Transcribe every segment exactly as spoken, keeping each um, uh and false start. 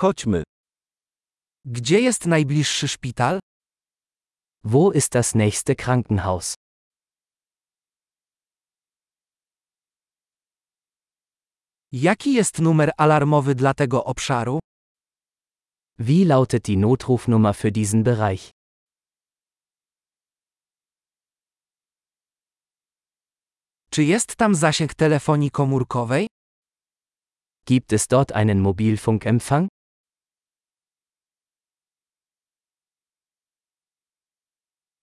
Chodźmy. Gdzie jest najbliższy szpital? Wo ist das nächste Krankenhaus? Jaki jest numer alarmowy dla tego obszaru? Wie lautet die Notrufnummer für diesen Bereich? Czy jest tam zasięg telefonii komórkowej? Gibt es dort einen Mobilfunkempfang?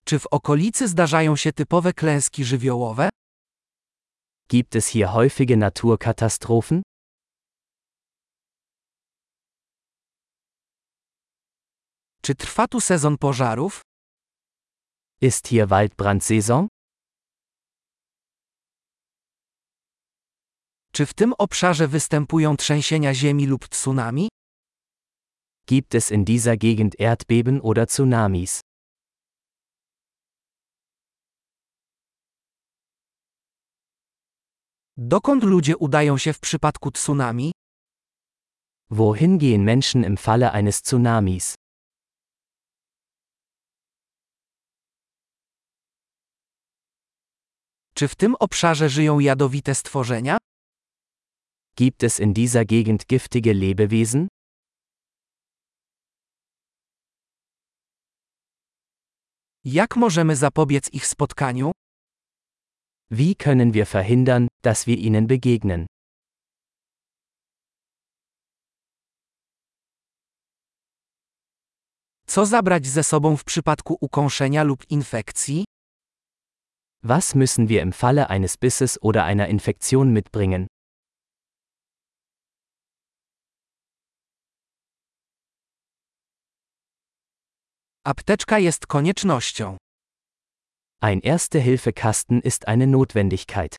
Czy w okolicy zdarzają się typowe klęski żywiołowe? Gibt es hier häufige Naturkatastrophen? Czy trwa tu sezon pożarów? Ist hier Waldbrandsaison? Czy w tym obszarze występują trzęsienia ziemi lub tsunami? Gibt es in dieser Gegend Erdbeben oder Tsunamis? Dokąd ludzie udają się w przypadku tsunami? Wohin gehen Menschen im Falle eines Tsunamis? Czy w tym obszarze żyją jadowite stworzenia? Gibt es in dieser Gegend giftige Lebewesen? Jak możemy zapobiec ich spotkaniu? Wie können wir verhindern, dass wir ihnen begegnen? Co zabrać ze sobą w przypadku ukąszenia lub infekcji? Was müssen wir im Falle eines Bisses oder einer Infektion mitbringen? Apteczka jest koniecznością. Ein Erste-Hilfe-Kasten ist eine Notwendigkeit.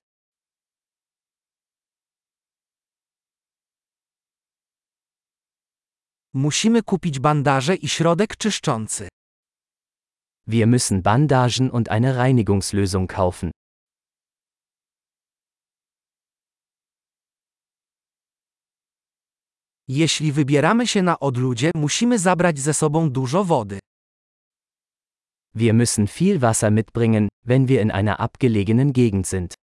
Musimy kupić bandaże i środek czyszczący. Wir müssen Bandagen und eine Reinigungslösung kaufen. Jeśli wybieramy się na odludzie, musimy zabrać ze sobą dużo wody. Wir müssen viel Wasser mitbringen, wenn wir in einer abgelegenen Gegend sind.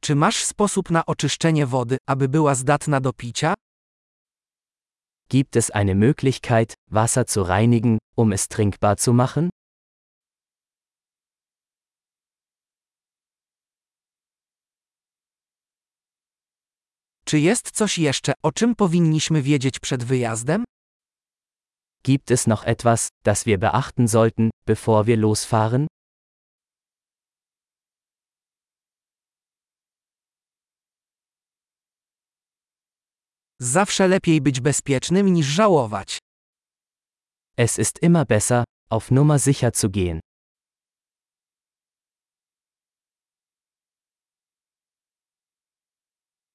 Czy masz sposób na oczyszczenie wody, aby była zdatna do picia? Gibt es eine Möglichkeit, Wasser zu reinigen, um es trinkbar zu machen? Czy jest coś jeszcze, o czym powinniśmy wiedzieć przed wyjazdem? Gibt es noch etwas, das wir beachten sollten, bevor wir losfahren? Zawsze lepiej być bezpiecznym niż żałować. Es ist immer besser, auf Nummer sicher zu gehen.